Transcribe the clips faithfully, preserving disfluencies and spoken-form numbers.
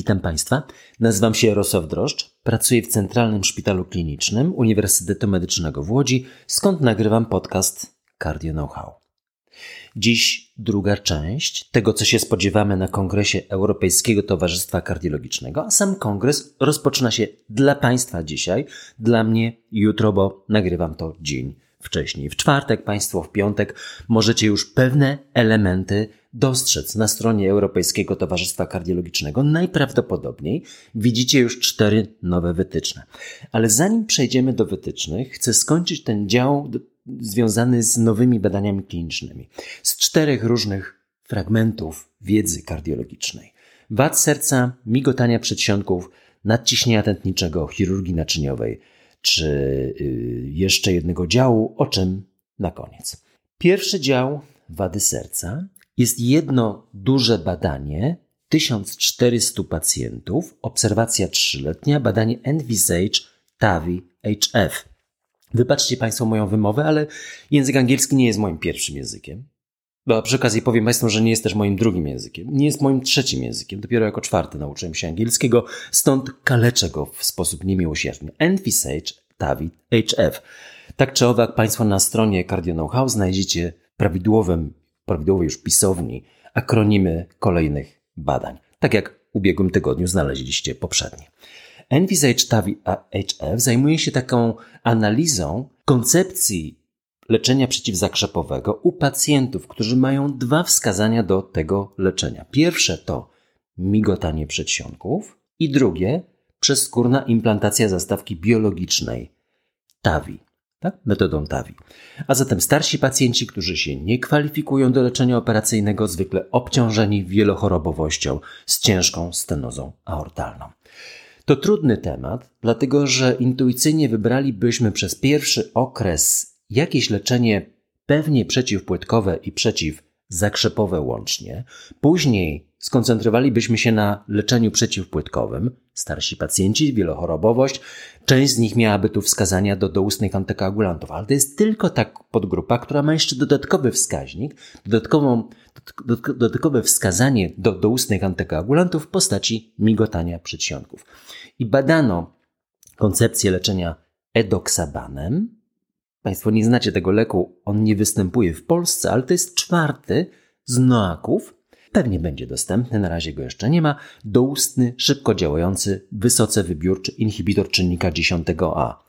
Witam Państwa, nazywam się Radosław Drożdż, pracuję w Centralnym Szpitalu Klinicznym Uniwersytetu Medycznego w Łodzi, skąd nagrywam podcast Cardio Know How. Dziś druga część tego, co się spodziewamy na Kongresie Europejskiego Towarzystwa Kardiologicznego, a sam kongres rozpoczyna się dla Państwa dzisiaj, dla mnie jutro, bo nagrywam to dzień wcześniej. W czwartek, Państwo w piątek możecie już pewne elementy dostrzec na stronie Europejskiego Towarzystwa Kardiologicznego. Najprawdopodobniej widzicie już cztery nowe wytyczne. Ale zanim przejdziemy do wytycznych, chcę skończyć ten dział związany z nowymi badaniami klinicznymi. Z czterech różnych fragmentów wiedzy kardiologicznej. Wad serca, migotania przedsionków, nadciśnienia tętniczego, chirurgii naczyniowej, czy jeszcze jednego działu, o czym na koniec. Pierwszy dział, wady serca, jest jedno duże badanie, tysiąc czterysta pacjentów, obserwacja trzyletnia, badanie Envisage T A V I H F. Wybaczcie Państwo moją wymowę, ale język angielski nie jest moim pierwszym językiem. A przy okazji powiem Państwu, że nie jest też moim drugim językiem. Nie jest moim trzecim językiem. Dopiero jako czwarty nauczyłem się angielskiego, stąd kaleczę go w sposób niemiłosierny. Envisage T A V I H F. Tak czy owak Państwo na stronie Cardio Know How znajdziecie prawidłowym prawidłowej już pisowni, akronimy kolejnych badań. Tak jak w ubiegłym tygodniu znaleźliście poprzednie. Envisage T A V I H F zajmuje się taką analizą koncepcji leczenia przeciwzakrzepowego u pacjentów, którzy mają dwa wskazania do tego leczenia. Pierwsze to migotanie przedsionków i drugie przezskórna implantacja zastawki biologicznej T A V I. Tak? Metodą T A V I. A zatem starsi pacjenci, którzy się nie kwalifikują do leczenia operacyjnego, zwykle obciążeni wielochorobowością z ciężką stenozą aortalną. To trudny temat, dlatego że intuicyjnie wybralibyśmy przez pierwszy okres jakieś leczenie pewnie przeciwpłytkowe i przeciwzakrzepowe łącznie. Później skoncentrowalibyśmy się na leczeniu przeciwpłytkowym. Starsi pacjenci, wielochorobowość, część z nich miałaby tu wskazania do doustnych antykoagulantów, ale to jest tylko ta podgrupa, która ma jeszcze dodatkowy wskaźnik, dodatkową, dodatkowe wskazanie do doustnych antykoagulantów w postaci migotania przedsionków. I badano koncepcję leczenia edoxabanem. Państwo nie znacie tego leku, on nie występuje w Polsce, ale to jest czwarty z Noaków. Pewnie będzie dostępny, na razie go jeszcze nie ma, doustny, szybko działający, wysoce wybiórczy inhibitor czynnika dziesięć A.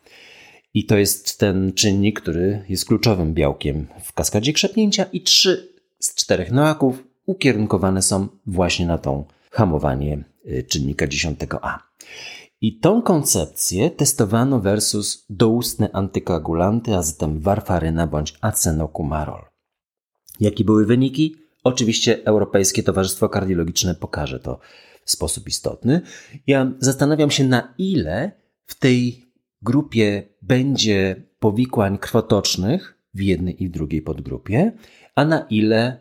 I to jest ten czynnik, który jest kluczowym białkiem w kaskadzie krzepnięcia i trzy z czterech noaków ukierunkowane są właśnie na to hamowanie czynnika dziesięć A. I tą koncepcję testowano versus doustne antykoagulanty, a zatem warfaryna bądź acenokumarol. Jakie były wyniki? Oczywiście Europejskie Towarzystwo Kardiologiczne pokaże to w sposób istotny. Ja zastanawiam się, na ile w tej grupie będzie powikłań krwotocznych w jednej i w drugiej podgrupie, a na ile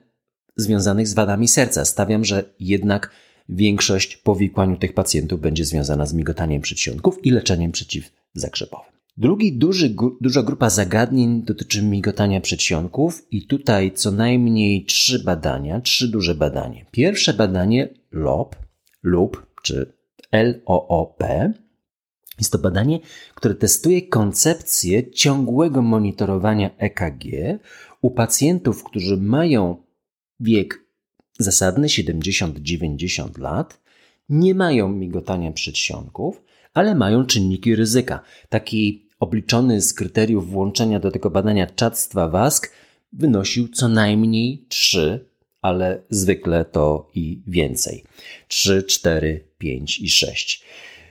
związanych z wadami serca. Stawiam, że jednak większość powikłań u tych pacjentów będzie związana z migotaniem przedsionków i leczeniem przeciwzakrzepowym. Drugi duży, duża grupa zagadnień dotyczy migotania przedsionków i tutaj co najmniej trzy badania, trzy duże badania. Pierwsze badanie LOOP, LOOP czy L O O P. Jest to badanie, które testuje koncepcję ciągłego monitorowania E K G u pacjentów, którzy mają wiek zasadny siedemdziesiąt do dziewięćdziesięciu lat, nie mają migotania przedsionków, ale mają czynniki ryzyka. Taki obliczony z kryteriów włączenia do tego badania czadztwa W A S K wynosił co najmniej trzy, ale zwykle to i więcej. trzy, cztery, pięć i sześć.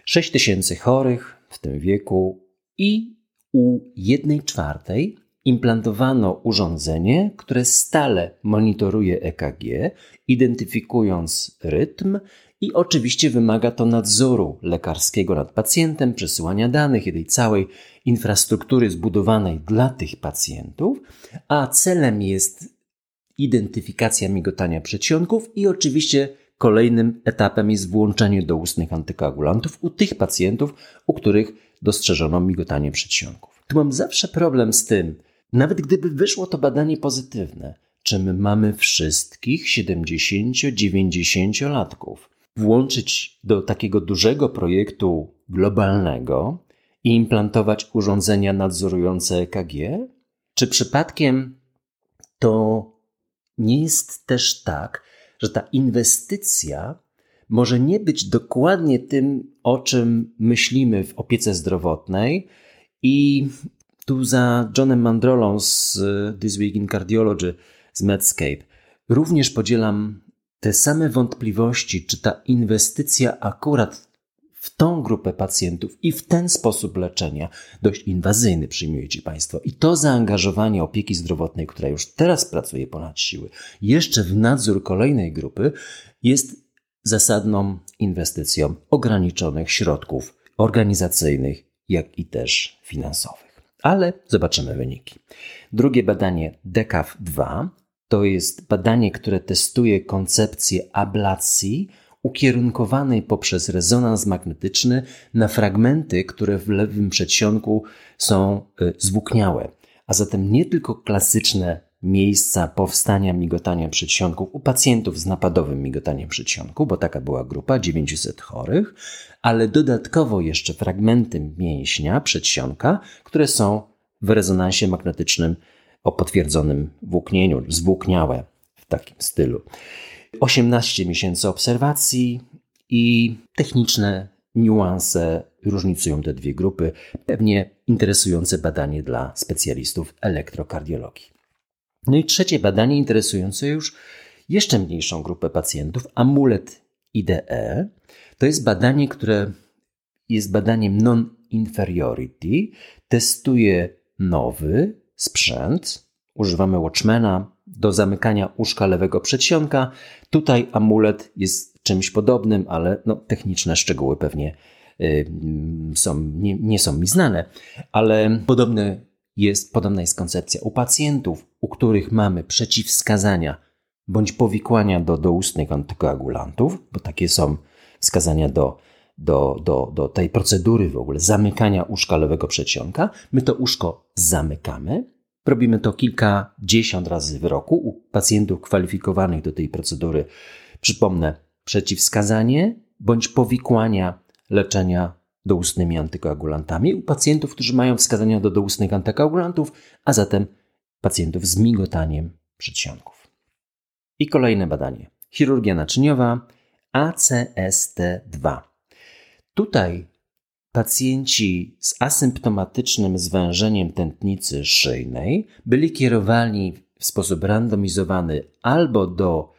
sześć tysięcy chorych w tym wieku i u jednej czwartej implantowano urządzenie, które stale monitoruje E K G, identyfikując rytm. I oczywiście wymaga to nadzoru lekarskiego nad pacjentem, przesyłania danych i tej całej infrastruktury zbudowanej dla tych pacjentów, a celem jest identyfikacja migotania przedsionków i oczywiście kolejnym etapem jest włączenie doustnych antykoagulantów u tych pacjentów, u których dostrzeżono migotanie przedsionków. Tu mam zawsze problem z tym, nawet gdyby wyszło to badanie pozytywne, czy my mamy wszystkich siedemdziesięcio-dziewięćdziesięciolatków włączyć do takiego dużego projektu globalnego i implantować urządzenia nadzorujące E K G? Czy przypadkiem to nie jest też tak, że ta inwestycja może nie być dokładnie tym, o czym myślimy w opiece zdrowotnej? I tu za Johnem Mandrolą z This Week in Cardiology z Medscape również podzielam te same wątpliwości, czy ta inwestycja akurat w tą grupę pacjentów i w ten sposób leczenia, dość inwazyjny przyjmujecie Państwo, i to zaangażowanie opieki zdrowotnej, która już teraz pracuje ponad siły, jeszcze w nadzór kolejnej grupy, jest zasadną inwestycją ograniczonych środków organizacyjnych, jak i też finansowych. Ale zobaczymy wyniki. Drugie badanie D E C A F dwa to jest badanie, które testuje koncepcję ablacji ukierunkowanej poprzez rezonans magnetyczny na fragmenty, które w lewym przedsionku są zwłókniałe, a zatem nie tylko klasyczne miejsca powstania migotania przedsionków u pacjentów z napadowym migotaniem przedsionku, bo taka była grupa, dziewięciuset chorych, ale dodatkowo jeszcze fragmenty mięśnia przedsionka, które są w rezonansie magnetycznym o potwierdzonym włóknieniu, zwłókniałe w takim stylu. osiemnaście miesięcy obserwacji i techniczne niuanse różnicują te dwie grupy. Pewnie interesujące badanie dla specjalistów elektrokardiologii. No i trzecie badanie interesujące już jeszcze mniejszą grupę pacjentów, Amulet I D E. To jest badanie, które jest badaniem non-inferiority. Testuje nowy sprzęt. Używamy Watchmana do zamykania uszka lewego przedsionka. Tutaj Amulet jest czymś podobnym, ale no, techniczne szczegóły pewnie yy, są, nie, nie są mi znane, ale podobny Jest, podobna jest koncepcja u pacjentów, u których mamy przeciwwskazania bądź powikłania do doustnych antykoagulantów, bo takie są wskazania do, do, do, do tej procedury w ogóle zamykania uszka lewego przedsionka. My to uszko zamykamy, robimy to kilkadziesiąt razy w roku u pacjentów kwalifikowanych do tej procedury. Przypomnę, przeciwwskazanie bądź powikłania leczenia doustnymi antykoagulantami u pacjentów, którzy mają wskazania do doustnych antykoagulantów, a zatem pacjentów z migotaniem przedsionków. I kolejne badanie. Chirurgia naczyniowa A C S T dwa. Tutaj pacjenci z asymptomatycznym zwężeniem tętnicy szyjnej byli kierowani w sposób randomizowany albo do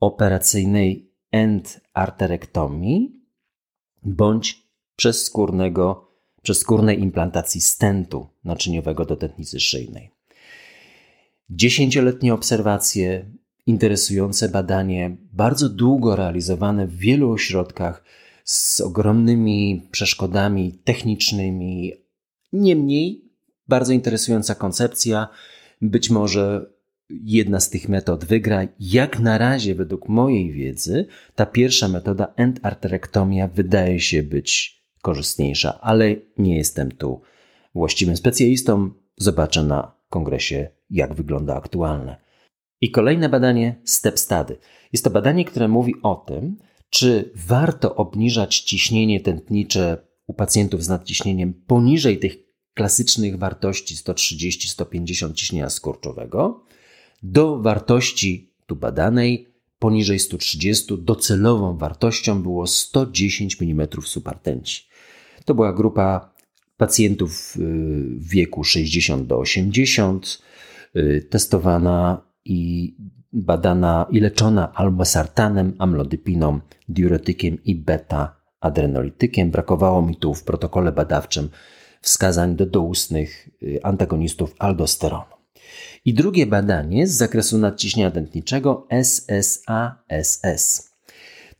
operacyjnej endarterektomii, bądź przez skórnego, przez skórnej implantacji stentu naczyniowego do tętnicy szyjnej. Dziesięcioletnie obserwacje, interesujące badanie, bardzo długo realizowane w wielu ośrodkach z ogromnymi przeszkodami technicznymi. Niemniej bardzo interesująca koncepcja, być może jedna z tych metod wygra. Jak na razie według mojej wiedzy ta pierwsza metoda, endarterektomia, wydaje się być korzystniejsza, ale nie jestem tu właściwym specjalistą. Zobaczę na kongresie, jak wygląda aktualne. I kolejne badanie, S T E P Study. Jest to badanie, które mówi o tym, czy warto obniżać ciśnienie tętnicze u pacjentów z nadciśnieniem poniżej tych klasycznych wartości sto trzydzieści do stu pięćdziesięciu ciśnienia skurczowego do wartości tu badanej poniżej stu trzydziestu, docelową wartością było sto dziesięć milimetrów subartęci. To była grupa pacjentów w wieku sześćdziesiąt do osiemdziesięciu, testowana i badana i leczona almosartanem, amlodypiną, diuretykiem i beta-adrenolitykiem. Brakowało mi tu w protokole badawczym wskazań do doustnych antagonistów aldosteronu. I drugie badanie z zakresu nadciśnienia tętniczego, S S A S S.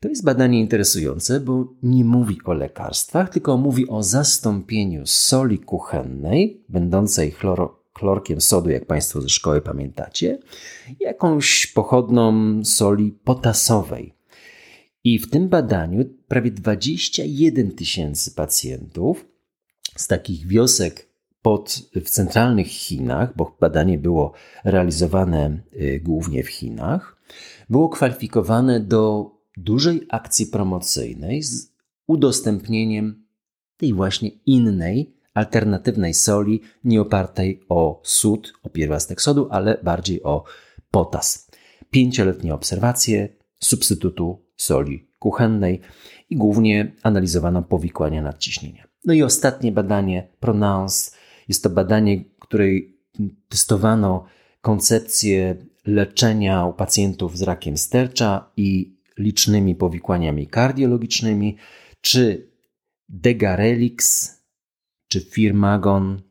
To jest badanie interesujące, bo nie mówi o lekarstwach, tylko mówi o zastąpieniu soli kuchennej, będącej chloro, chlorkiem sodu, jak Państwo ze szkoły pamiętacie, jakąś pochodną soli potasowej. I w tym badaniu prawie dwadzieścia jeden tysięcy pacjentów z takich wiosek Pod, w centralnych Chinach, bo badanie było realizowane y, głównie w Chinach, było kwalifikowane do dużej akcji promocyjnej z udostępnieniem tej właśnie innej, alternatywnej soli, nie opartej o sód, o pierwiastek sodu, ale bardziej o potas. Pięcioletnie obserwacje substytutu soli kuchennej i głównie analizowano powikłania nadciśnienia. No i ostatnie badanie, PRONANS, jest to badanie, w której testowano koncepcję leczenia u pacjentów z rakiem stercza i licznymi powikłaniami kardiologicznymi, czy Degarelix, czy Firmagon,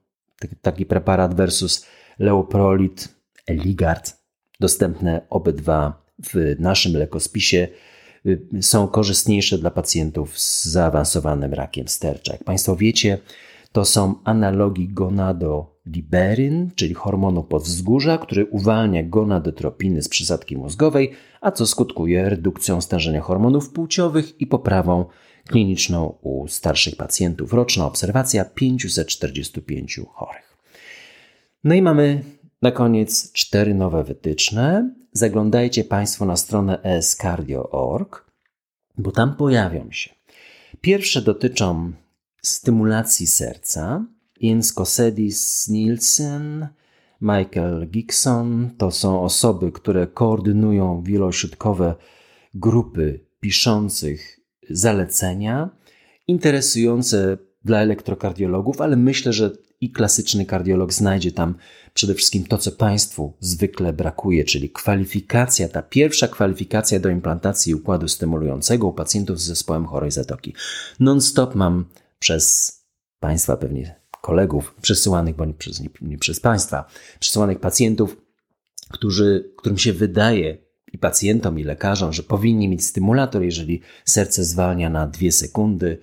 taki preparat versus Leoprolit, Eligard, dostępne obydwa w naszym lekospisie, są korzystniejsze dla pacjentów z zaawansowanym rakiem stercza. Jak Państwo wiecie, to są analogi gonadoliberyn, czyli hormonu podwzgórza, który uwalnia gonadotropiny z przysadki mózgowej, a co skutkuje redukcją stężenia hormonów płciowych i poprawą kliniczną u starszych pacjentów. Roczna obserwacja pięćset czterdzieści pięć chorych. No i mamy na koniec cztery nowe wytyczne. Zaglądajcie Państwo na stronę escardio kropka org, bo tam pojawią się. Pierwsze dotyczą stymulacji serca. Jens Kosedis Nielsen, Michael Gickson to są osoby, które koordynują wielośrodkowe grupy piszących zalecenia interesujące dla elektrokardiologów, ale myślę, że i klasyczny kardiolog znajdzie tam przede wszystkim to, co Państwu zwykle brakuje, czyli kwalifikacja, ta pierwsza kwalifikacja do implantacji układu stymulującego u pacjentów z zespołem chorej zatoki. Non-stop mam przez Państwa, pewnie kolegów, przesyłanych, bądź przez, nie, nie przez Państwa, przesyłanych pacjentów, którzy, którym się wydaje i pacjentom, i lekarzom, że powinni mieć stymulator, jeżeli serce zwalnia na dwie sekundy,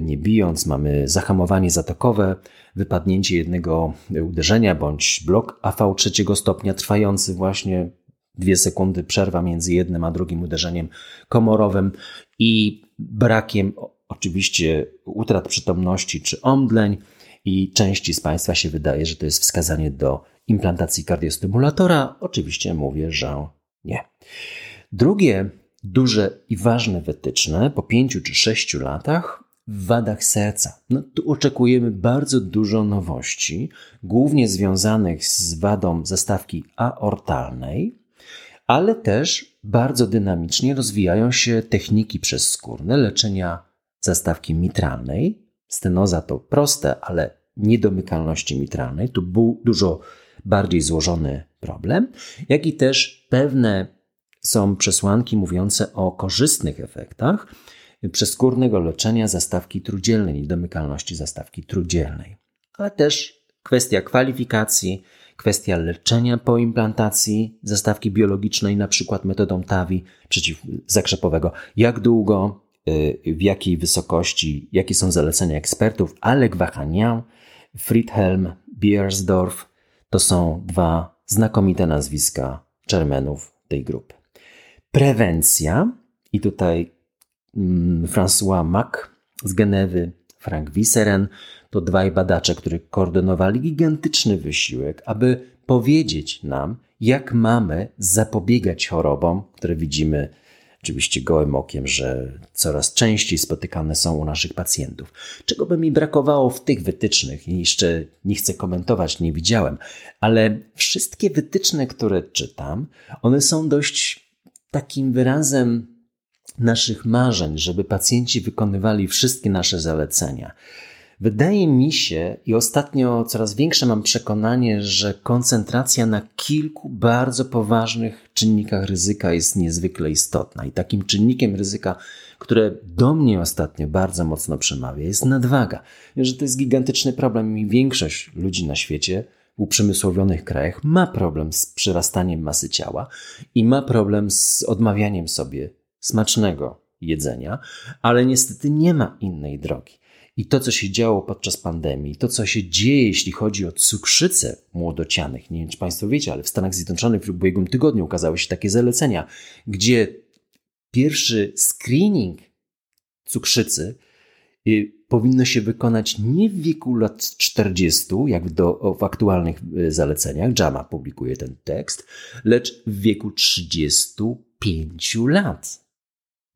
nie bijąc, mamy zahamowanie zatokowe, wypadnięcie jednego uderzenia bądź blok A V trzeciego stopnia trwający właśnie dwie sekundy, przerwa między jednym a drugim uderzeniem komorowym i brakiem oczywiście utrat przytomności czy omdleń, i części z Państwa się wydaje, że to jest wskazanie do implantacji kardiostymulatora. Oczywiście mówię, że nie. Drugie duże i ważne wytyczne po pięciu czy sześciu latach w wadach serca. No, tu oczekujemy bardzo dużo nowości, głównie związanych z wadą zastawki aortalnej, ale też bardzo dynamicznie rozwijają się techniki przezskórne leczenia zastawki mitralnej. Stenoza to proste, ale niedomykalności mitralnej. Tu był dużo bardziej złożony problem, jak i też pewne są przesłanki mówiące o korzystnych efektach przezskórnego leczenia zastawki trójdzielnej, niedomykalności zastawki trójdzielnej. Ale też kwestia kwalifikacji, kwestia leczenia po implantacji zastawki biologicznej, na przykład metodą TAVI przeciwzakrzepowego. Jak długo, w jakiej wysokości, jakie są zalecenia ekspertów. Alec Wachanian, Friedhelm Biersdorf to są dwa znakomite nazwiska chairmanów tej grupy. Prewencja i tutaj François Mack z Genewy, Frank Visseren to dwaj badacze, którzy koordynowali gigantyczny wysiłek, aby powiedzieć nam, jak mamy zapobiegać chorobom, które widzimy oczywiście gołym okiem, że coraz częściej spotykane są u naszych pacjentów. Czego by mi brakowało w tych wytycznych? Jeszcze nie chcę komentować, nie widziałem, ale wszystkie wytyczne, które czytam, one są dość takim wyrazem naszych marzeń, żeby pacjenci wykonywali wszystkie nasze zalecenia. Wydaje mi się i ostatnio coraz większe mam przekonanie, że koncentracja na kilku bardzo poważnych czynnikach ryzyka jest niezwykle istotna i takim czynnikiem ryzyka, które do mnie ostatnio bardzo mocno przemawia, jest nadwaga. Wiem, że to jest gigantyczny problem i większość ludzi na świecie w uprzemysłowionych krajach ma problem z przyrastaniem masy ciała i ma problem z odmawianiem sobie smacznego jedzenia, ale niestety nie ma innej drogi. I to, co się działo podczas pandemii, to, co się dzieje, jeśli chodzi o cukrzycę młodocianych, nie wiem, czy Państwo wiecie, ale w Stanach Zjednoczonych w ubiegłym tygodniu ukazały się takie zalecenia, gdzie pierwszy screening cukrzycy powinno się wykonać nie w wieku lat czterdziestu, jak do, w aktualnych zaleceniach, JAMA publikuje ten tekst, lecz w wieku trzydziestu pięciu lat.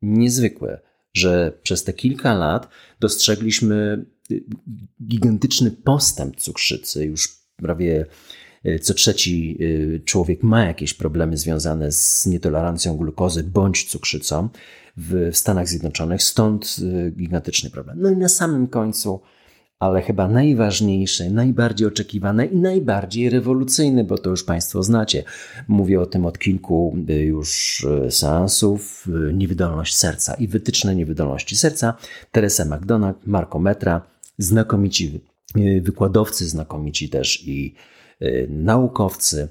niezwykłe, że przez te kilka lat dostrzegliśmy gigantyczny postęp cukrzycy. Już prawie co trzeci człowiek ma jakieś problemy związane z nietolerancją glukozy bądź cukrzycą w Stanach Zjednoczonych, stąd gigantyczny problem. No i na samym końcu, ale chyba najważniejsze, najbardziej oczekiwane i najbardziej rewolucyjne, bo to już Państwo znacie. Mówię o tym od kilku już seansów. Niewydolność serca i wytyczne niewydolności serca. Teresa McDonagh, Marco Metra, znakomici wykładowcy, znakomici też i naukowcy.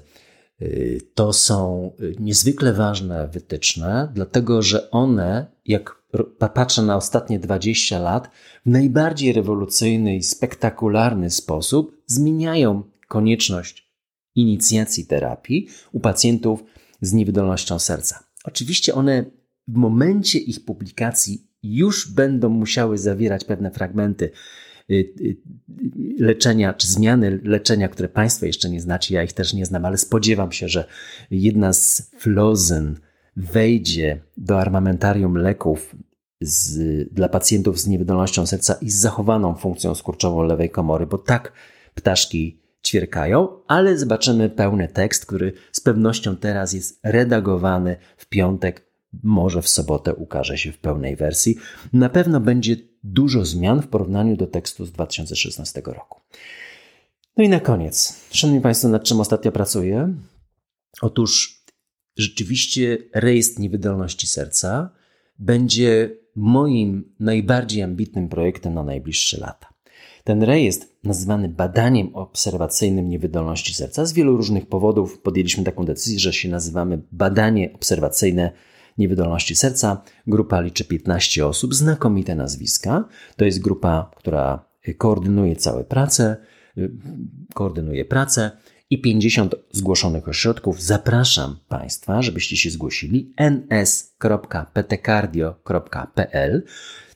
To są niezwykle ważne wytyczne, dlatego że one, jak patrzę na ostatnie dwadzieścia lat, w najbardziej rewolucyjny i spektakularny sposób zmieniają konieczność inicjacji terapii u pacjentów z niewydolnością serca. Oczywiście one w momencie ich publikacji już będą musiały zawierać pewne fragmenty leczenia czy zmiany leczenia, które Państwo jeszcze nie znacie, ja ich też nie znam, ale spodziewam się, że jedna z flozyn wejdzie do armamentarium leków z, dla pacjentów z niewydolnością serca i z zachowaną funkcją skurczową lewej komory, bo tak ptaszki ćwierkają, ale zobaczymy pełny tekst, który z pewnością teraz jest redagowany w piątek, może w sobotę ukaże się w pełnej wersji. Na pewno będzie dużo zmian w porównaniu do tekstu z dwa tysiące szesnastego roku. No i na koniec, szanowni Państwo, nad czym ostatnio pracuję? Otóż rzeczywiście rejestr niewydolności serca będzie moim najbardziej ambitnym projektem na najbliższe lata. Ten rejestr, nazywany badaniem obserwacyjnym niewydolności serca, z wielu różnych powodów podjęliśmy taką decyzję, że się nazywamy badanie obserwacyjne niewydolności serca. Grupa liczy piętnaście osób, znakomite nazwiska. To jest grupa, która koordynuje całą pracę, koordynuje pracę. I pięćdziesiąt zgłoszonych ośrodków. Zapraszam Państwa, żebyście się zgłosili n s kropka p t cardio kropka p l.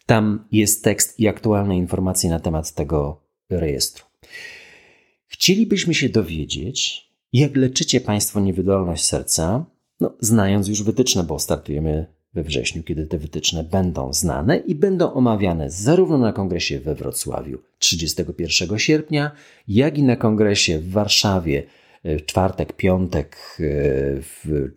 Tam jest tekst i aktualne informacje na temat tego rejestru. Chcielibyśmy się dowiedzieć, jak leczycie Państwo niewydolność serca, no, znając już wytyczne, bo startujemy we wrześniu, kiedy te wytyczne będą znane i będą omawiane zarówno na kongresie we Wrocławiu trzydziestego pierwszego sierpnia, jak i na kongresie w Warszawie w czwartek, piątek, w,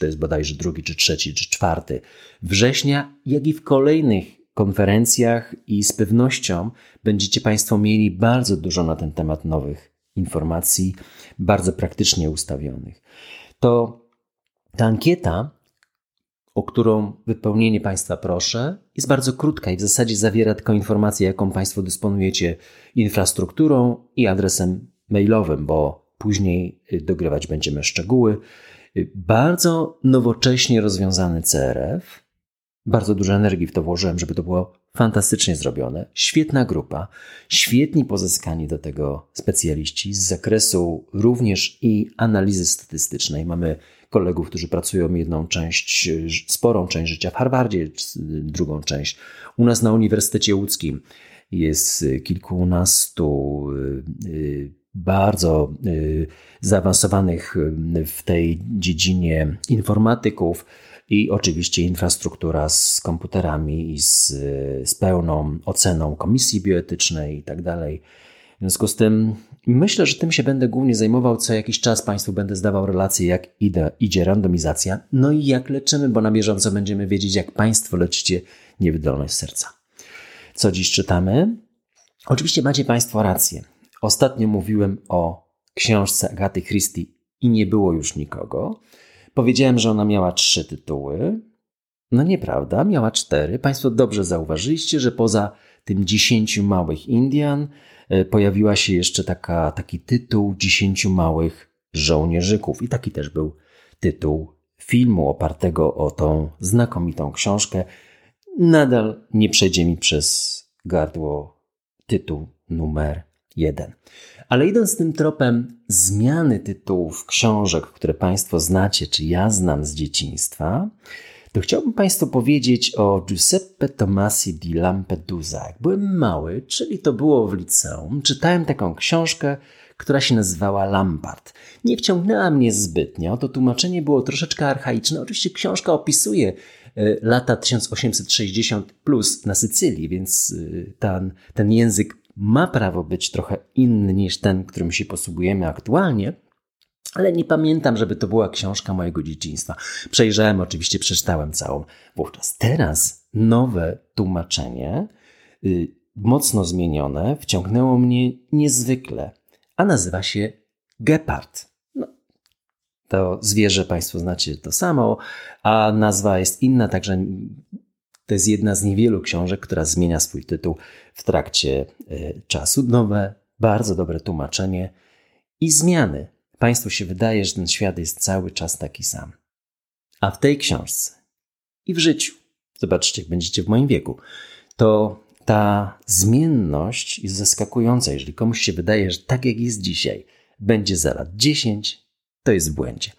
to jest bodajże drugi, czy trzeci, czy czwarty września, jak i w kolejnych konferencjach i z pewnością będziecie Państwo mieli bardzo dużo na ten temat nowych informacji, bardzo praktycznie ustawionych. To ta ankieta, o którą wypełnienie Państwa proszę, jest bardzo krótka i w zasadzie zawiera tylko informację, jaką Państwo dysponujecie infrastrukturą i adresem mailowym, bo później dogrywać będziemy szczegóły. Bardzo nowocześnie rozwiązany C R F. Bardzo dużo energii w to włożyłem, żeby to było fantastycznie zrobione. Świetna grupa, świetni pozyskani do tego specjaliści z zakresu również i analizy statystycznej. Mamy kolegów, którzy pracują jedną część, sporą część życia w Harvardzie, drugą część. U nas na Uniwersytecie Łódzkim jest kilkunastu bardzo zaawansowanych w tej dziedzinie informatyków i oczywiście infrastruktura z komputerami i z, z pełną oceną komisji bioetycznej i tak dalej. W związku z tym myślę, że tym się będę głównie zajmował. Co jakiś czas Państwu będę zdawał relacje, jak idę, idzie randomizacja, no i jak leczymy, bo na bieżąco będziemy wiedzieć, jak Państwo leczycie niewydolność serca. Co dziś czytamy? Oczywiście macie Państwo rację. Ostatnio mówiłem o książce Agaty Christie i nie było już nikogo. Powiedziałem, że ona miała trzy tytuły. No nieprawda, miała cztery. Państwo dobrze zauważyliście, że poza tym dziesięciu małych Indian pojawiła się jeszcze taka, taki tytuł dziesięciu małych żołnierzyków. I taki też był tytuł filmu opartego o tą znakomitą książkę. Nadal nie przejdzie mi przez gardło tytuł numer jeden. Ale idąc tym tropem zmiany tytułów książek, które Państwo znacie, czy ja znam z dzieciństwa, to chciałbym Państwu powiedzieć o Giuseppe Tomasi di Lampedusa. Jak byłem mały, czyli to było w liceum, czytałem taką książkę, która się nazywała Lampart. Nie wciągnęła mnie zbytnio, to tłumaczenie było troszeczkę archaiczne. Oczywiście książka opisuje lata tysiąc osiemset sześćdziesiąt plus na Sycylii, więc ten, ten język ma prawo być trochę inny niż ten, którym się posługujemy aktualnie, ale nie pamiętam, żeby to była książka mojego dzieciństwa. Przejrzałem, oczywiście przeczytałem całą wówczas. Teraz nowe tłumaczenie, yy, mocno zmienione, wciągnęło mnie niezwykle, a nazywa się Gepard. No, to zwierzę Państwo znacie to samo, a nazwa jest inna, także to jest jedna z niewielu książek, która zmienia swój tytuł w trakcie yy, czasu. Nowe, bardzo dobre tłumaczenie i zmiany. Państwu się wydaje, że ten świat jest cały czas taki sam. A w tej książce i w życiu, zobaczcie, jak będziecie w moim wieku, to ta zmienność jest zaskakująca. Jeżeli komuś się wydaje, że tak jak jest dzisiaj, będzie za lat dziesięć, to jest w błędzie.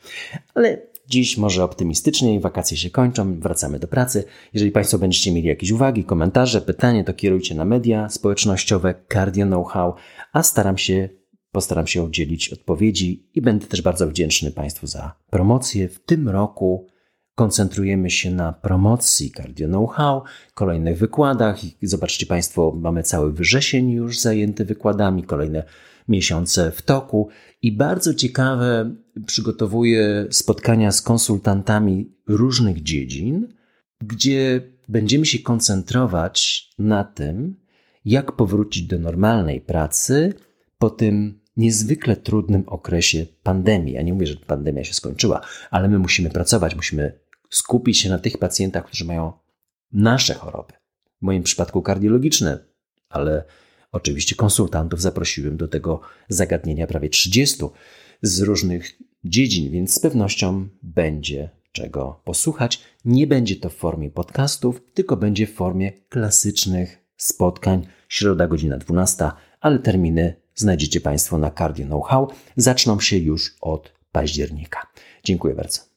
Ale dziś może optymistycznie, wakacje się kończą, wracamy do pracy. Jeżeli Państwo będziecie mieli jakieś uwagi, komentarze, pytanie, to kierujcie na media społecznościowe, Cardio Know How, a staram się Postaram się udzielić odpowiedzi i będę też bardzo wdzięczny Państwu za promocję. W tym roku koncentrujemy się na promocji Cardio Know-How, kolejnych wykładach. Zobaczcie Państwo, mamy cały wrzesień już zajęty wykładami, kolejne miesiące w toku i bardzo ciekawe przygotowuję spotkania z konsultantami różnych dziedzin, gdzie będziemy się koncentrować na tym, jak powrócić do normalnej pracy po tym niezwykle trudnym okresie pandemii. Ja nie mówię, że pandemia się skończyła, ale my musimy pracować, musimy skupić się na tych pacjentach, którzy mają nasze choroby. W moim przypadku kardiologiczne, ale oczywiście konsultantów zaprosiłem do tego zagadnienia prawie trzydziestu z różnych dziedzin, więc z pewnością będzie czego posłuchać. Nie będzie to w formie podcastów, tylko będzie w formie klasycznych spotkań. Środa, godzina dwunasta, ale terminy znajdziecie Państwo na Cardio Know How. Zaczną się już od października. Dziękuję bardzo.